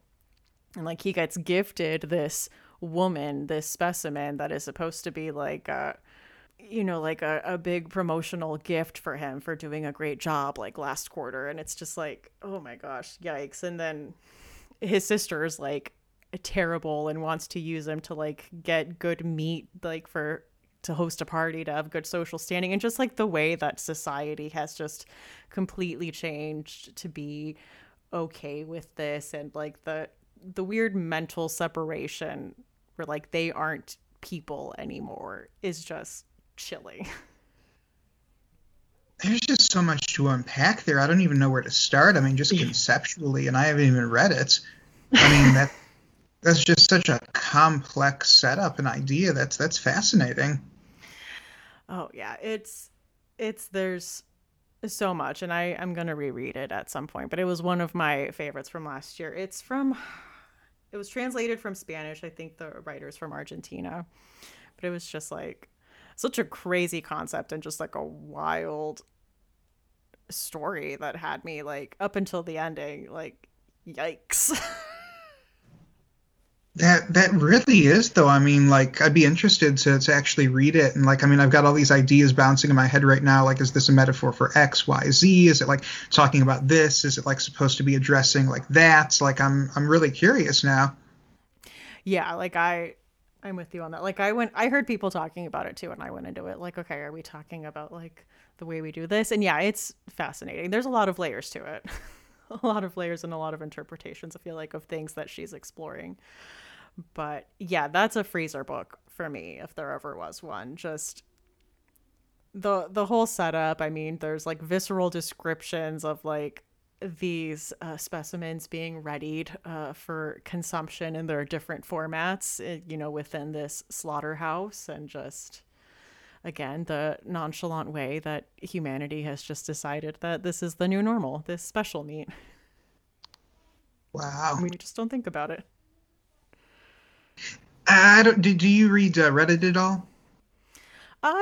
And like, he gets gifted this specimen that is supposed to be like a big promotional gift for him for doing a great job like last quarter. And it's just like, oh my gosh, yikes. And then his sister is like terrible and wants to use him to like get good meat, like to host a party, to have good social standing. And just like the way that society has just completely changed to be okay with this, and like the weird mental separation where like they aren't people anymore is just chilling. There's just so much to unpack there. I don't even know where to start. I mean, just conceptually, and I haven't even read it. I mean, that's just such a complex setup and idea. That's fascinating. Oh yeah. There's so much, and I'm going to reread it at some point, but it was one of my favorites from last year. It was translated from Spanish. I think the writer's from Argentina, but it was just like such a crazy concept and just like a wild story that had me like up until the ending, like, yikes. That really is, though. I mean, like, I'd be interested to actually read it. And like, I mean, I've got all these ideas bouncing in my head right now. Like, is this a metaphor for X, Y, Z? Is it like talking about this? Is it like supposed to be addressing like that? Like, I'm really curious now. Yeah, like I'm with you on that. Like, I heard people talking about it too, and I went into it like, okay, are we talking about like the way we do this? And yeah, it's fascinating. There's a lot of layers to it. A lot of layers and a lot of interpretations, I feel like, of things that she's exploring. But yeah, that's a freezer book for me, if there ever was one. Just the whole setup. I mean, there's like visceral descriptions of like these specimens being readied for consumption in their different formats, you know, within this slaughterhouse. And just, again, the nonchalant way that humanity has just decided that this is the new normal, this special meat. Wow. We just don't think about it. Do you read Reddit at all?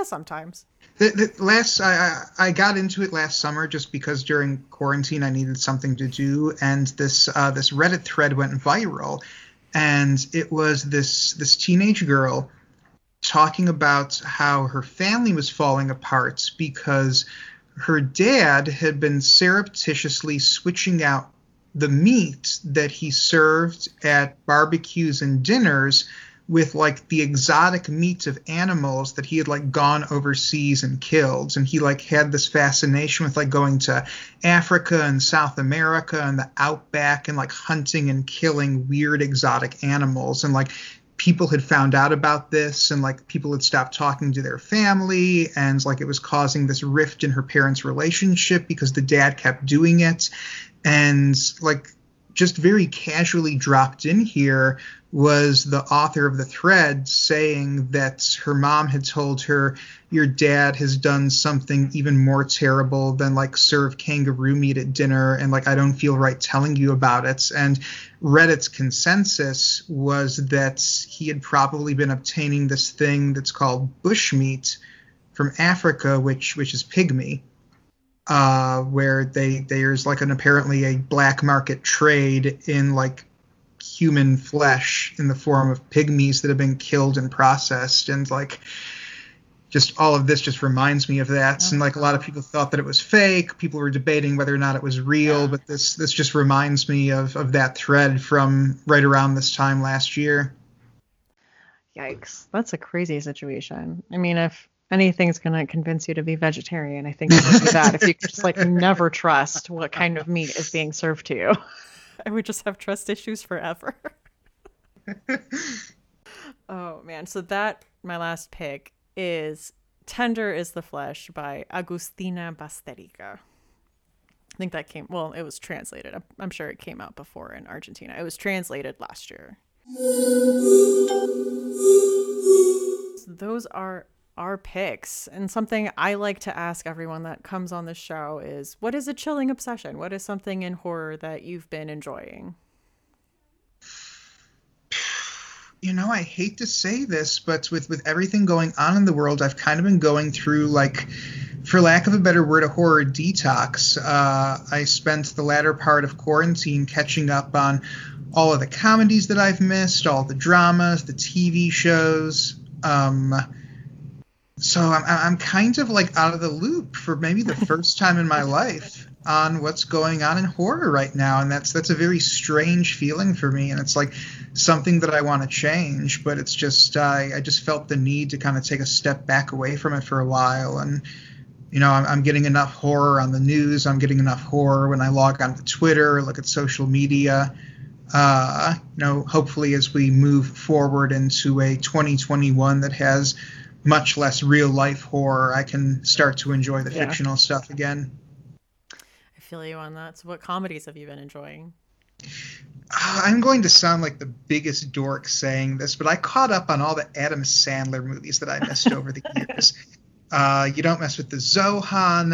Sometimes. I got into it last summer just because during quarantine I needed something to do, and this Reddit thread went viral, and it was this teenage girl talking about how her family was falling apart because her dad had been surreptitiously switching out the meat that he served at barbecues and dinners with the exotic meats of animals that he had gone overseas and killed. And he had this fascination with going to Africa and South America and the outback and hunting and killing weird exotic animals. And people had found out about this, and people had stopped talking to their family, and it was causing this rift in her parents' relationship because the dad kept doing it. And just very casually dropped in here was the author of the thread saying that her mom had told her, your dad has done something even more terrible than serve kangaroo meat at dinner, and I don't feel right telling you about it. And Reddit's consensus was that he had probably been obtaining this thing that's called bushmeat from Africa, which is pig meat. Where there's apparently a black market trade in human flesh in the form of pygmies that have been killed and processed, and just all of this just reminds me of that. Yeah. And a lot of people thought that it was fake. People were debating whether or not it was real, yeah. But this just reminds me of that thread from right around this time last year. Yikes, that's a crazy situation. I mean, if anything's going to convince you to be vegetarian, I think it would be that. If you just never trust what kind of meat is being served to you. I would just have trust issues forever. Oh, man. So my last pick is Tender Is the Flesh by Agustina Basterica. I think that it was translated. I'm sure it came out before in Argentina. It was translated last year. So those are our picks, and something I like to ask everyone that comes on the show is, what is a chilling obsession? What is something in horror that you've been enjoying? I hate to say this, but with everything going on in the world, I've kind of been going through for lack of a better word, a horror detox. I spent the latter part of quarantine catching up on all of the comedies that I've missed, all the dramas, the TV shows. So I'm kind of out of the loop for maybe the first time in my life on what's going on in horror right now. And that's a very strange feeling for me. And it's something that I want to change, but it's just, I just felt the need to kind of take a step back away from it for a while. And, I'm getting enough horror on the news. I'm getting enough horror when I log on to Twitter, look at social media. Hopefully as we move forward into a 2021 that has much less real life horror, I can start to enjoy the fictional stuff again. I feel you on that. So what comedies have you been enjoying? I'm going to sound like the biggest dork saying this, but I caught up on all the Adam Sandler movies that I missed over the years. You Don't Mess with the Zohan.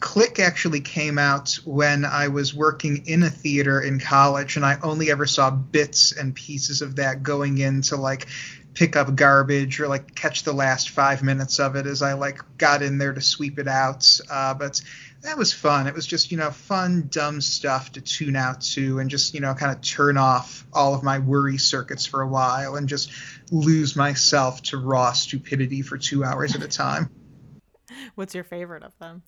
Click actually came out when I was working in a theater in college, and I only ever saw bits and pieces of that going into pick up garbage or catch the last 5 minutes of it as I got in there to sweep it out. But that was fun. It was just, fun, dumb stuff to tune out to and just, kind of turn off all of my worry circuits for a while and just lose myself to raw stupidity for 2 hours at a time. What's your favorite of them?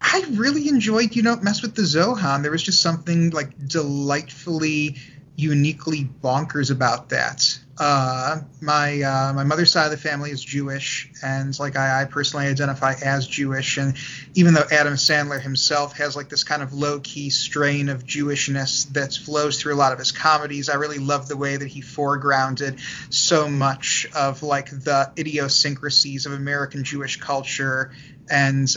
I really enjoyed You Don't Mess with the Zohan. There was just something delightfully, uniquely bonkers about that. My mother's side of the family is Jewish, and I personally identify as Jewish, and even though Adam Sandler himself has this kind of low-key strain of Jewishness that flows through a lot of his comedies, I really love the way that he foregrounded so much of the idiosyncrasies of American Jewish culture and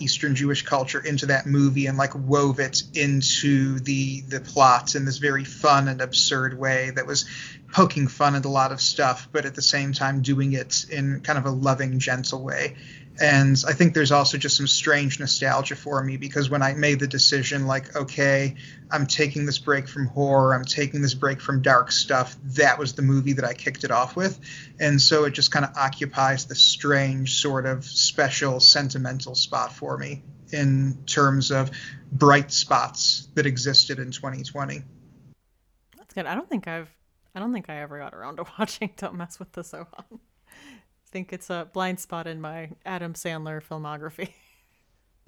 Eastern Jewish culture into that movie, and wove it into the plot in this very fun and absurd way that was poking fun at a lot of stuff, but at the same time doing it in kind of a loving, gentle way. And I think there's also just some strange nostalgia for me, because when I made the decision, like, okay, I'm taking this break from horror, I'm taking this break from dark stuff, that was the movie that I kicked it off with. And so it just kind of occupies this strange sort of special sentimental spot for me in terms of bright spots that existed in 2020. That's good. I don't think I ever got around to watching Don't Mess With the Sohan. I think it's a blind spot in my Adam Sandler filmography.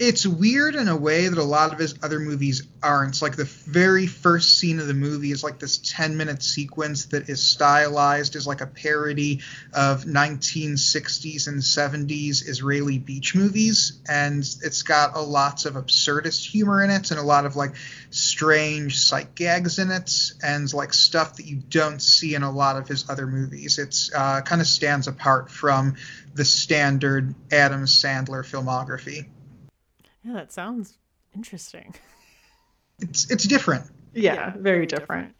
It's weird in a way that a lot of his other movies aren't. It's like the very first scene of the movie is like this 10-minute sequence that is stylized as like a parody of 1960s and 70s Israeli beach movies. And it's got a lot of absurdist humor in it and a lot of like strange sight gags in it and like stuff that you don't see in a lot of his other movies. It's kind of stands apart from the standard Adam Sandler filmography. Yeah, that sounds interesting. It's different. Yeah, very different.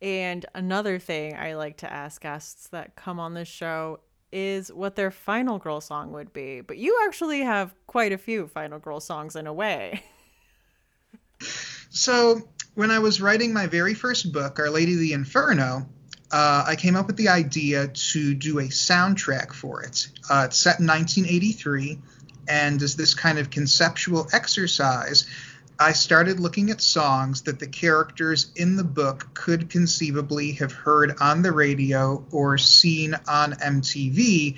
And another thing I like to ask guests that come on this show is what their final girl song would be. But you actually have quite a few final girl songs in a way. So when I was writing my very first book, Our Lady of the Inferno, I came up with the idea to do a soundtrack for it. It's set in 1983. And as this kind of conceptual exercise, I started looking at songs that the characters in the book could conceivably have heard on the radio or seen on MTV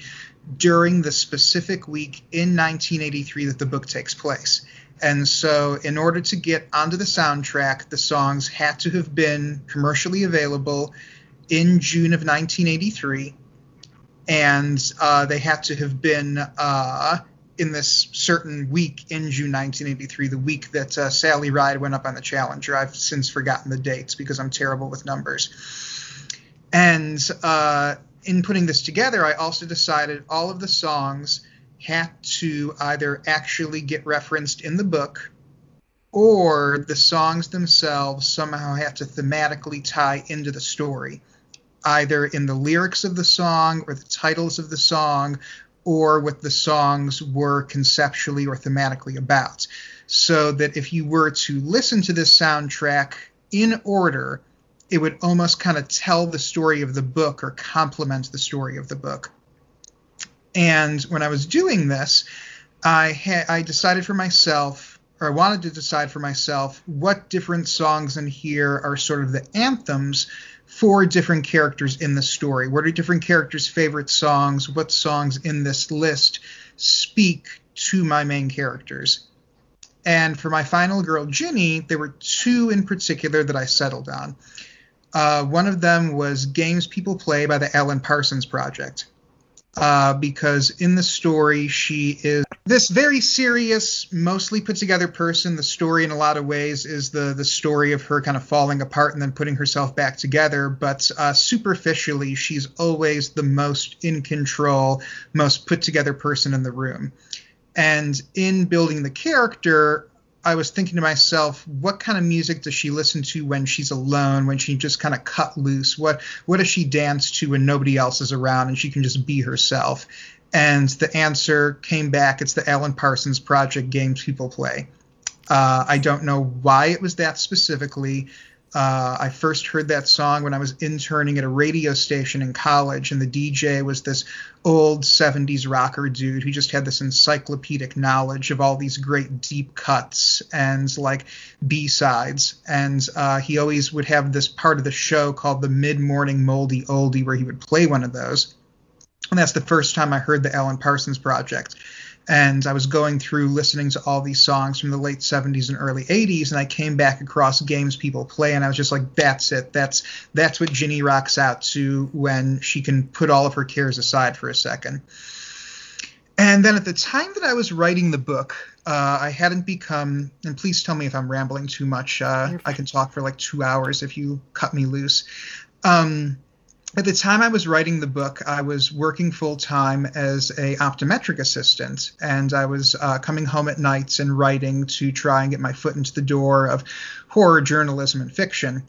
during the specific week in 1983 that the book takes place. And so in order to get onto the soundtrack, the songs had to have been commercially available in June of 1983. And they had to have been... in this certain week in June 1983, the week that Sally Ride went up on the Challenger. I've since forgotten the dates because I'm terrible with numbers. And in putting this together, I also decided all of the songs had to either actually get referenced in the book, or the songs themselves somehow had to thematically tie into the story, either in the lyrics of the song or the titles of the song, or what the songs were conceptually or thematically about. So that if you were to listen to this soundtrack in order, it would almost kind of tell the story of the book or complement the story of the book. And when I was doing this, I wanted to decide for myself what different songs in here are sort of the anthems for different characters in the story. What are different characters' favorite songs? What songs in this list speak to my main characters? And for my final girl, Ginny, there were two in particular that I settled on. One of them was Games People Play by the Alan Parsons Project. Because in the story, she is this very serious, mostly put together person. The story in a lot of ways is the story of her kind of falling apart and then putting herself back together. But superficially, she's always the most in control, most put together person in the room. And in building the character, I was thinking to myself, what kind of music does she listen to when she's alone, when she just kind of cut loose? What does she dance to when nobody else is around and she can just be herself? And the answer came back. It's the Alan Parsons Project, Games People Play. I don't know why it was that specifically. I first heard that song when I was interning at a radio station in college, and the DJ was this old 70s rocker dude who just had this encyclopedic knowledge of all these great deep cuts and like B-sides. And he always would have this part of the show called the Mid-Morning Moldy Oldie where he would play one of those. And that's the first time I heard the Alan Parsons Project. And I was going through listening to all these songs from the late 70s and early 80s, and I came back across Games People Play, and I was just like, that's it. That's what Ginny rocks out to when she can put all of her cares aside for a second. And then at the time that I was writing the book, I hadn't become – and please tell me if I'm rambling too much. I can talk for like 2 hours if you cut me loose. At the time I was writing the book, I was working full-time as an optometric assistant, and I was coming home at nights and writing to try and get my foot into the door of horror journalism and fiction.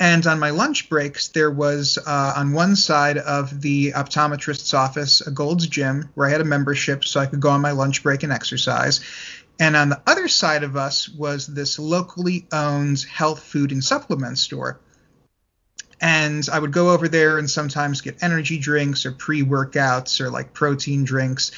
And on my lunch breaks, there was on one side of the optometrist's office, a Gold's Gym, where I had a membership so I could go on my lunch break and exercise. And on the other side of us was this locally owned health food and supplement store. And I would go over there and sometimes get energy drinks or pre-workouts or like protein drinks.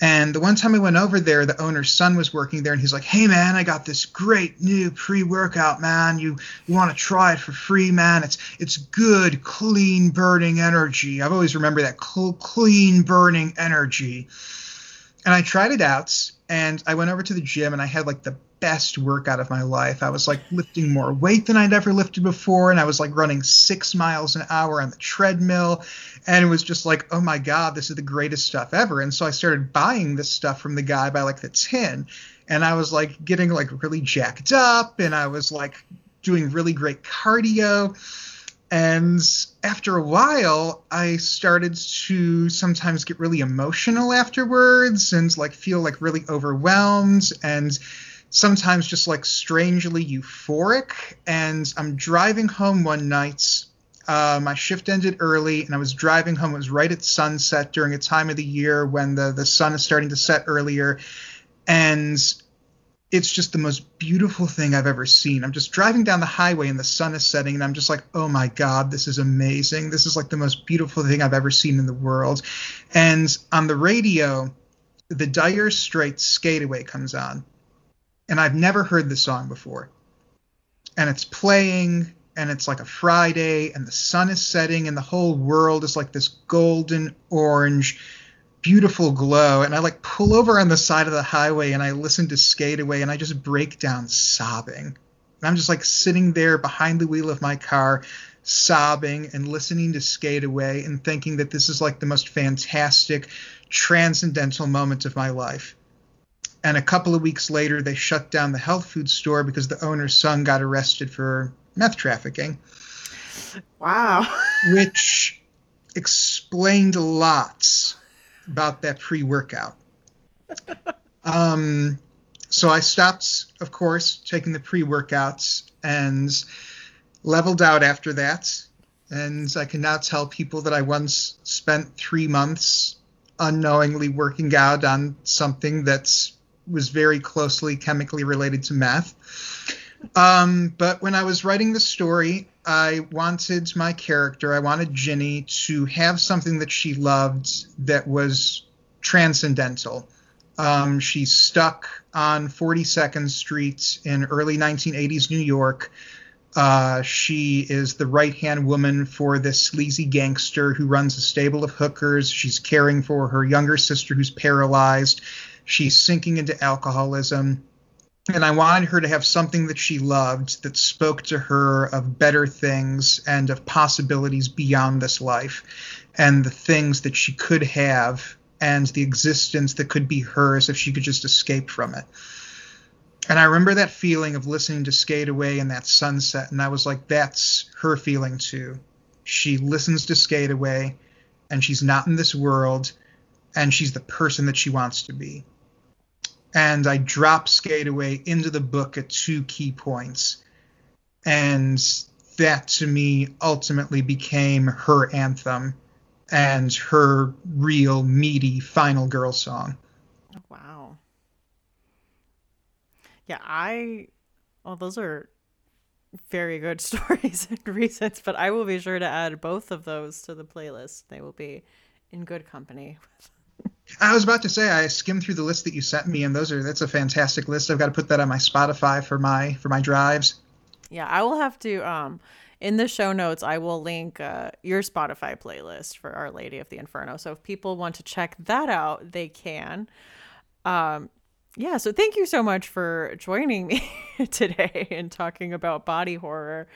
And the one time I went over there, the owner's son was working there, and he's like, "Hey, man, I got this great new pre-workout, man. You want to try it for free, man? It's good, clean, burning energy." I've always remembered that clean, burning energy. And I tried it out, and I went over to the gym, and I had like the best workout of my life. I was like lifting more weight than I'd ever lifted before, and I was like running 6 miles an hour on the treadmill, and it was just like, oh my god, this is the greatest stuff ever. And so I started buying this stuff from the guy by like the tin, and I was like getting like really jacked up, and I was like doing really great cardio. And after a while, I started to sometimes get really emotional afterwards and like feel like really overwhelmed and sometimes just like strangely euphoric. And I'm driving home one night. My shift ended early, and I was driving home. It was right at sunset during a time of the year when the sun is starting to set earlier. And it's just the most beautiful thing I've ever seen. I'm just driving down the highway and the sun is setting, and I'm just like, oh my god, this is amazing. This is like the most beautiful thing I've ever seen in the world. And on the radio, the Dire Straits' Skateaway comes on. And I've never heard the song before. And it's playing, and it's like a Friday, and the sun is setting, and the whole world is like this golden orange, beautiful glow. And I like pull over on the side of the highway, and I listen to Skateaway, and I just break down sobbing. And I'm just like sitting there behind the wheel of my car, sobbing and listening to Skateaway and thinking that this is like the most fantastic, transcendental moment of my life. And a couple of weeks later, they shut down the health food store because the owner's son got arrested for meth trafficking. Wow. Which explained a lot about that pre-workout. So I stopped, of course, taking the pre-workouts and leveled out after that. And I can now tell people that I once spent 3 months unknowingly working out on something that's was very closely chemically related to meth. But when I was writing the story, I wanted my character, I wanted Ginny to have something that she loved that was transcendental. She's stuck on 42nd Street in early 1980s New York. She is the right-hand woman for this sleazy gangster who runs a stable of hookers. She's caring for her younger sister who's paralyzed. She's sinking into alcoholism. And I wanted her to have something that she loved that spoke to her of better things and of possibilities beyond this life and the things that she could have and the existence that could be hers if she could just escape from it. And I remember that feeling of listening to Skateaway and that sunset, and I was like, that's her feeling too. She listens to Skateaway, and she's not in this world, and she's the person that she wants to be. And I drop Skateaway into the book at 2 key points. And that, to me, ultimately became her anthem and her real, meaty final girl song. Wow. Yeah, well, those are very good stories and reasons, but I will be sure to add both of those to the playlist. They will be in good company. I was about to say, I skimmed through the list that you sent me, and that's a fantastic list. I've got to put that on my Spotify for my drives. Yeah, I will have to, in the show notes, I will link your Spotify playlist for Our Lady of the Inferno. So if people want to check that out, they can. Yeah, so thank you so much for joining me today and talking about body horror.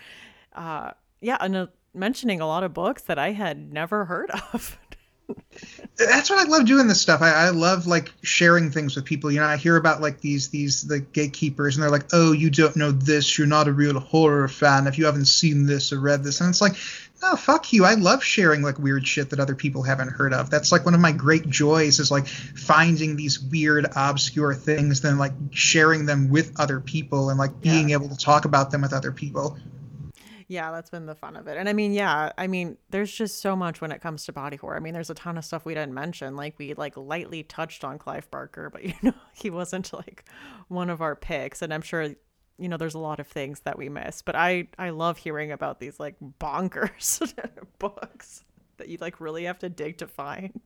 And mentioning a lot of books that I had never heard of. That's what I love doing this stuff. I love like sharing things with people. You know, I hear about like these the gatekeepers, and they're like, "Oh, you don't know this. You're not a real horror fan if you haven't seen this or read this." And it's like, no, fuck you. I love sharing like weird shit that other people haven't heard of. That's like one of my great joys is like finding these weird, obscure things, then like sharing them with other people and like being able to talk about them with other people. Yeah, that's been the fun of it. And I mean, there's just so much when it comes to body horror. I mean, there's a ton of stuff we didn't mention. Like, we lightly touched on Clive Barker, but he wasn't one of our picks. And I'm sure, there's a lot of things that we missed. But I love hearing about these bonkers books that you really have to dig to find.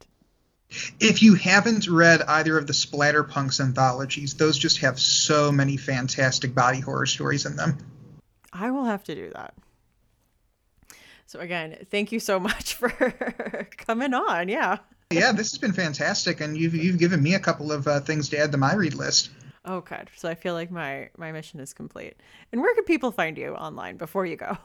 If you haven't read either of the Splatterpunks anthologies, those just have so many fantastic body horror stories in them. I will have to do that. So again, thank you so much for coming on. Yeah, this has been fantastic, and you've given me a couple of things to add to my read list. Oh, good. So I feel like my mission is complete. And where can people find you online before you go?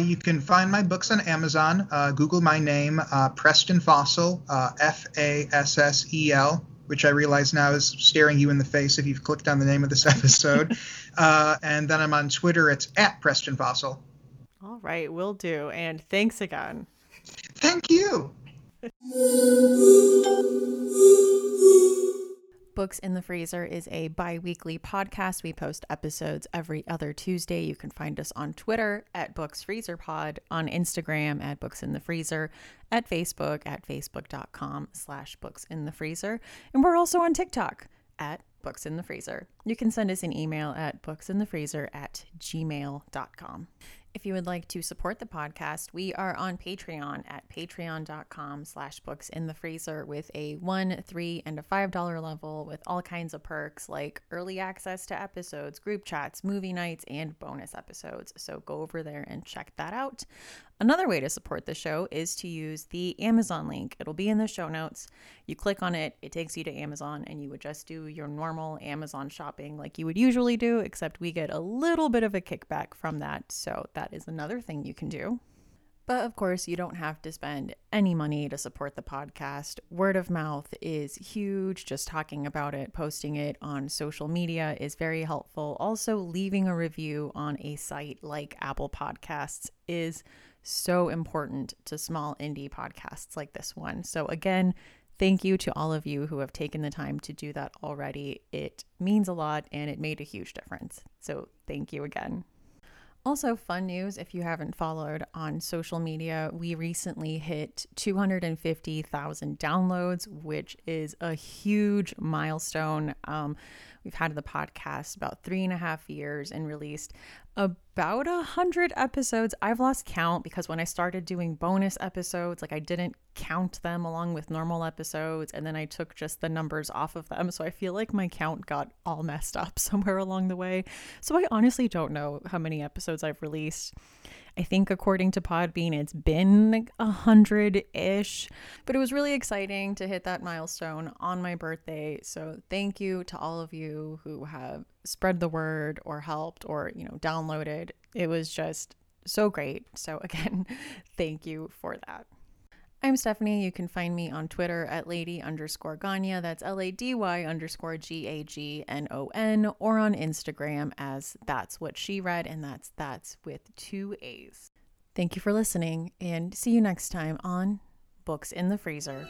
You can find my books on Amazon. Google my name, Preston Fassel, Fassel, which I realize now is staring you in the face if you've clicked on the name of this episode. And then I'm on Twitter. It's @PrestonFassel. All right. Will do. And thanks again. Thank you. Books in the Freezer is a bi-weekly podcast. We post episodes every other Tuesday. You can find us on Twitter @BooksFreezerPod, on Instagram @BooksInTheFreezer, at Facebook facebook.com/BooksInTheFreezer. And we're also on TikTok @BooksInTheFreezer. You can send us an email at booksinthefreezer@gmail.com. If you would like to support the podcast, we are on Patreon at patreon.com/booksinthefreezer with a $1, $3, and a $5 level, with all kinds of perks like early access to episodes, group chats, movie nights, and bonus episodes. So go over there and check that out. Another way to support the show is to use the Amazon link. It'll be in the show notes. You click on it, it takes you to Amazon, and you would just do your normal Amazon shopping like you would usually do, except we get a little bit of a kickback from that. So that is another thing you can do. But of course, you don't have to spend any money to support the podcast. Word of mouth is huge. Just talking about it, posting it on social media is very helpful. Also, leaving a review on a site like Apple Podcasts is so important to small indie podcasts like this one. So again, thank you to all of you who have taken the time to do that already. It means a lot, and it made a huge difference. So thank you again. Also, fun news, if you haven't followed on social media, we recently hit 250,000 downloads, which is a huge milestone. We've had the podcast about 3.5 years and released about 100 episodes. I've lost count because when I started doing bonus episodes, I didn't count them along with normal episodes, and then I took just the numbers off of them. So I feel like my count got all messed up somewhere along the way. So I honestly don't know how many episodes I've released. I think according to Podbean, it's been 100-ish, but it was really exciting to hit that milestone on my birthday. So thank you to all of you who have spread the word or helped or, downloaded. It was just so great. So again, thank you for that. I'm Stephanie. You can find me on Twitter at @lady_Gagnon. That's LADY_GAGNON, or on Instagram as That's What She Read, and that's with 2 A's. Thank you for listening, and see you next time on Books in the Freezer.